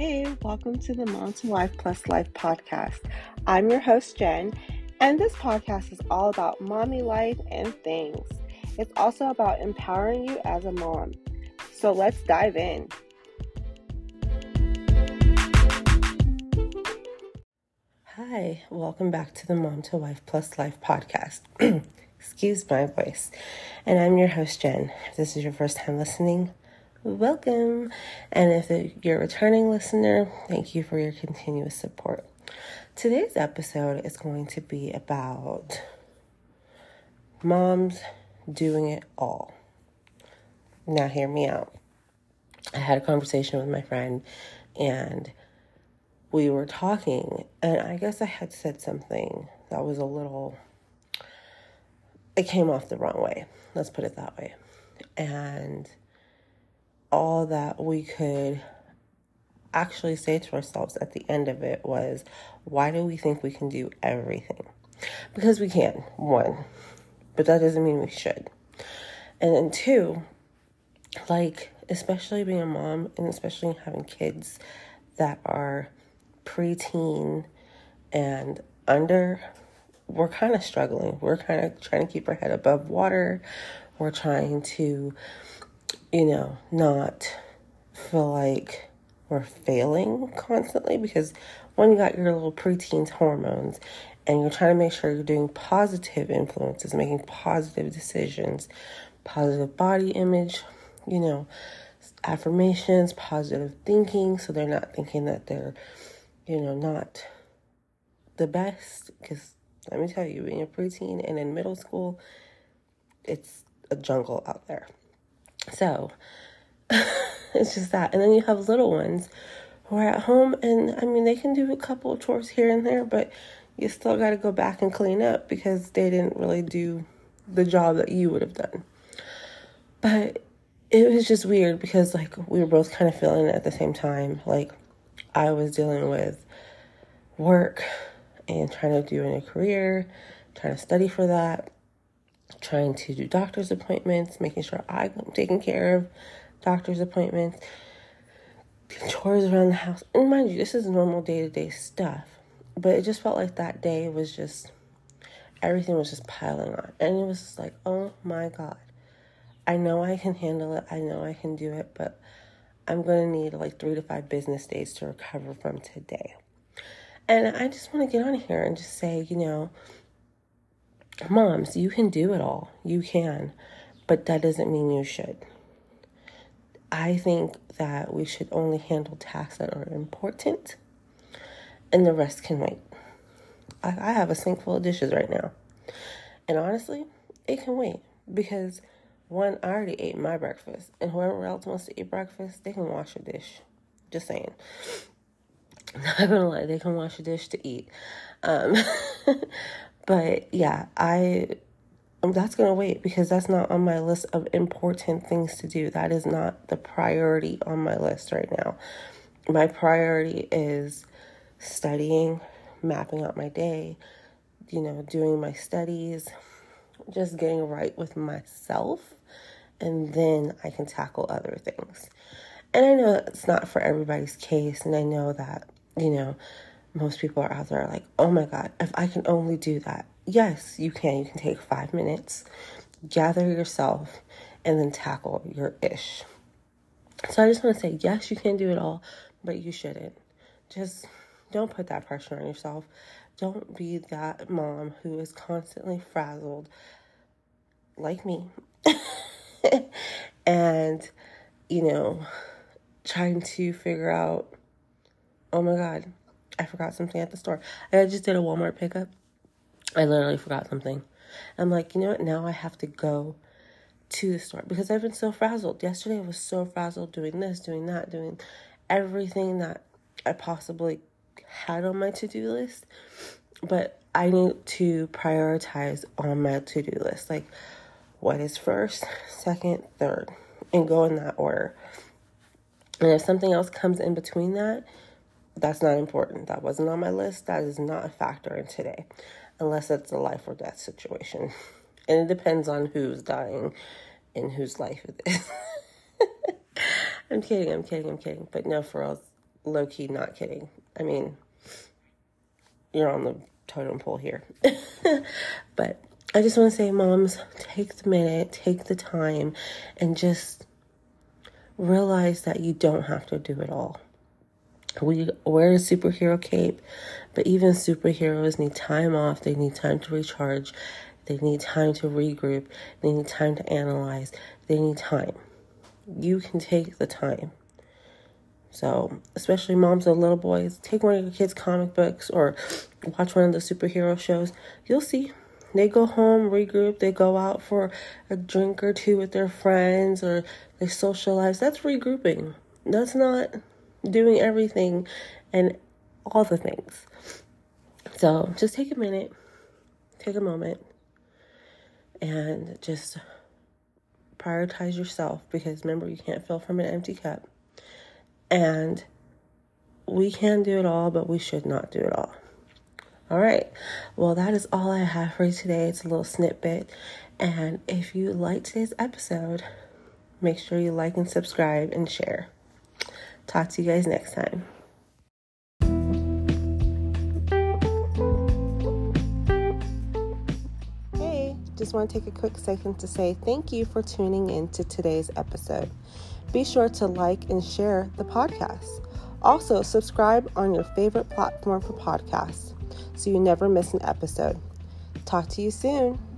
Hey, welcome to the Mom to Wife Plus Life podcast. I'm your host, Jen, and this podcast is all about mommy life and things. It's also about empowering you as a mom. So let's dive in. Hi, welcome back to the Mom to Wife Plus Life podcast. Excuse my voice. And I'm your host, Jen. If this is your first time listening, welcome. And if you're a returning listener, thank you for your continuous support. Today's episode is going to be about moms doing it all. Now, hear me out. I had a conversation with my friend and we were talking, and I guess I had said something that was it came off the wrong way. Let's put it that way. And all that we could actually say to ourselves at the end of it was, why do we think we can do everything? Because we can, one, but that doesn't mean we should. And then two, like, especially being a mom and especially having kids that are preteen and under, we're kind of struggling. We're kind of trying to keep our head above water. We're trying to not feel like we're failing constantly, because when you got your little preteen's hormones and you're trying to make sure you're doing positive influences, making positive decisions, positive body image, affirmations, positive thinking, so they're not thinking that they're, not the best. Because let me tell you, being a preteen and in middle school, it's a jungle out there. So it's just that. And then you have little ones who are at home, and I mean, they can do a couple of chores here and there, but you still got to go back and clean up because they didn't really do the job that you would have done. But it was just weird because, like, we were both kind of feeling it at the same time. Like, I was dealing with work and trying to do a career, trying to study for that, trying to do doctor's appointments, making sure I'm taking care of doctor's appointments, chores around the house. And mind you, this is normal day-to-day stuff. But it just felt like that day was just, everything was just piling on. And it was just like, oh my God, I know I can handle it. I know I can do it. But I'm going to need like 3 to 5 business days to recover from today. And I just want to get on here and just say, moms, you can do it all. You can, but that doesn't mean you should. I think that we should only handle tasks that are important, and the rest can wait. I have a sink full of dishes right now, and honestly, it can wait because, one, I already ate my breakfast, and whoever else wants to eat breakfast, they can wash a dish. Just saying. I'm not gonna lie, they can wash a dish to eat. But yeah, that's going to wait because that's not on my list of important things to do. That is not the priority on my list right now. My priority is studying, mapping out my day, doing my studies, just getting right with myself. And then I can tackle other things. And I know it's not for everybody's case. And I know that, most people are out there like, oh my God, if I can only do that. Yes, you can. You can take 5 minutes, gather yourself, and then tackle your ish. So I just want to say, yes, you can do it all, but you shouldn't. Just don't put that pressure on yourself. Don't be that mom who is constantly frazzled like me and, trying to figure out, oh my God, I forgot something at the store. I just did a Walmart pickup. I literally forgot something. I'm like, you know what? Now I have to go to the store because I've been so frazzled. Yesterday I was so frazzled doing this, doing that, doing everything that I possibly had on my to-do list. But I need to prioritize on my to-do list. Like, what is first, second, third, and go in that order. And if something else comes in between that, that's not important. That wasn't on my list. That is not a factor in today, unless it's a life or death situation. And it depends on who's dying and whose life it is. I'm kidding. But no, for real, low-key not kidding. I mean, you're on the totem pole here. But I just want to say, moms, take the minute, take the time, and just realize that you don't have to do it all. We wear a superhero cape, but even superheroes need time off. They need time to recharge. They need time to regroup. They need time to analyze. They need time. You can take the time. So, especially moms of little boys, take one of your kids' comic books or watch one of the superhero shows. You'll see. They go home, regroup. They go out for a drink or two with their friends, or they socialize. That's regrouping. That's not doing everything and all the things. So just take a minute, take a moment, and just prioritize yourself, because remember, you can't fill from an empty cup. And we can do it all, but we should not do it all. All right. Well, that is all I have for you today. It's a little snippet. And if you like today's episode, make sure you like and subscribe and share. Talk to you guys next time. Hey, just want to take a quick second to say thank you for tuning in to today's episode. Be sure to like and share the podcast. Also, subscribe on your favorite platform for podcasts so you never miss an episode. Talk to you soon.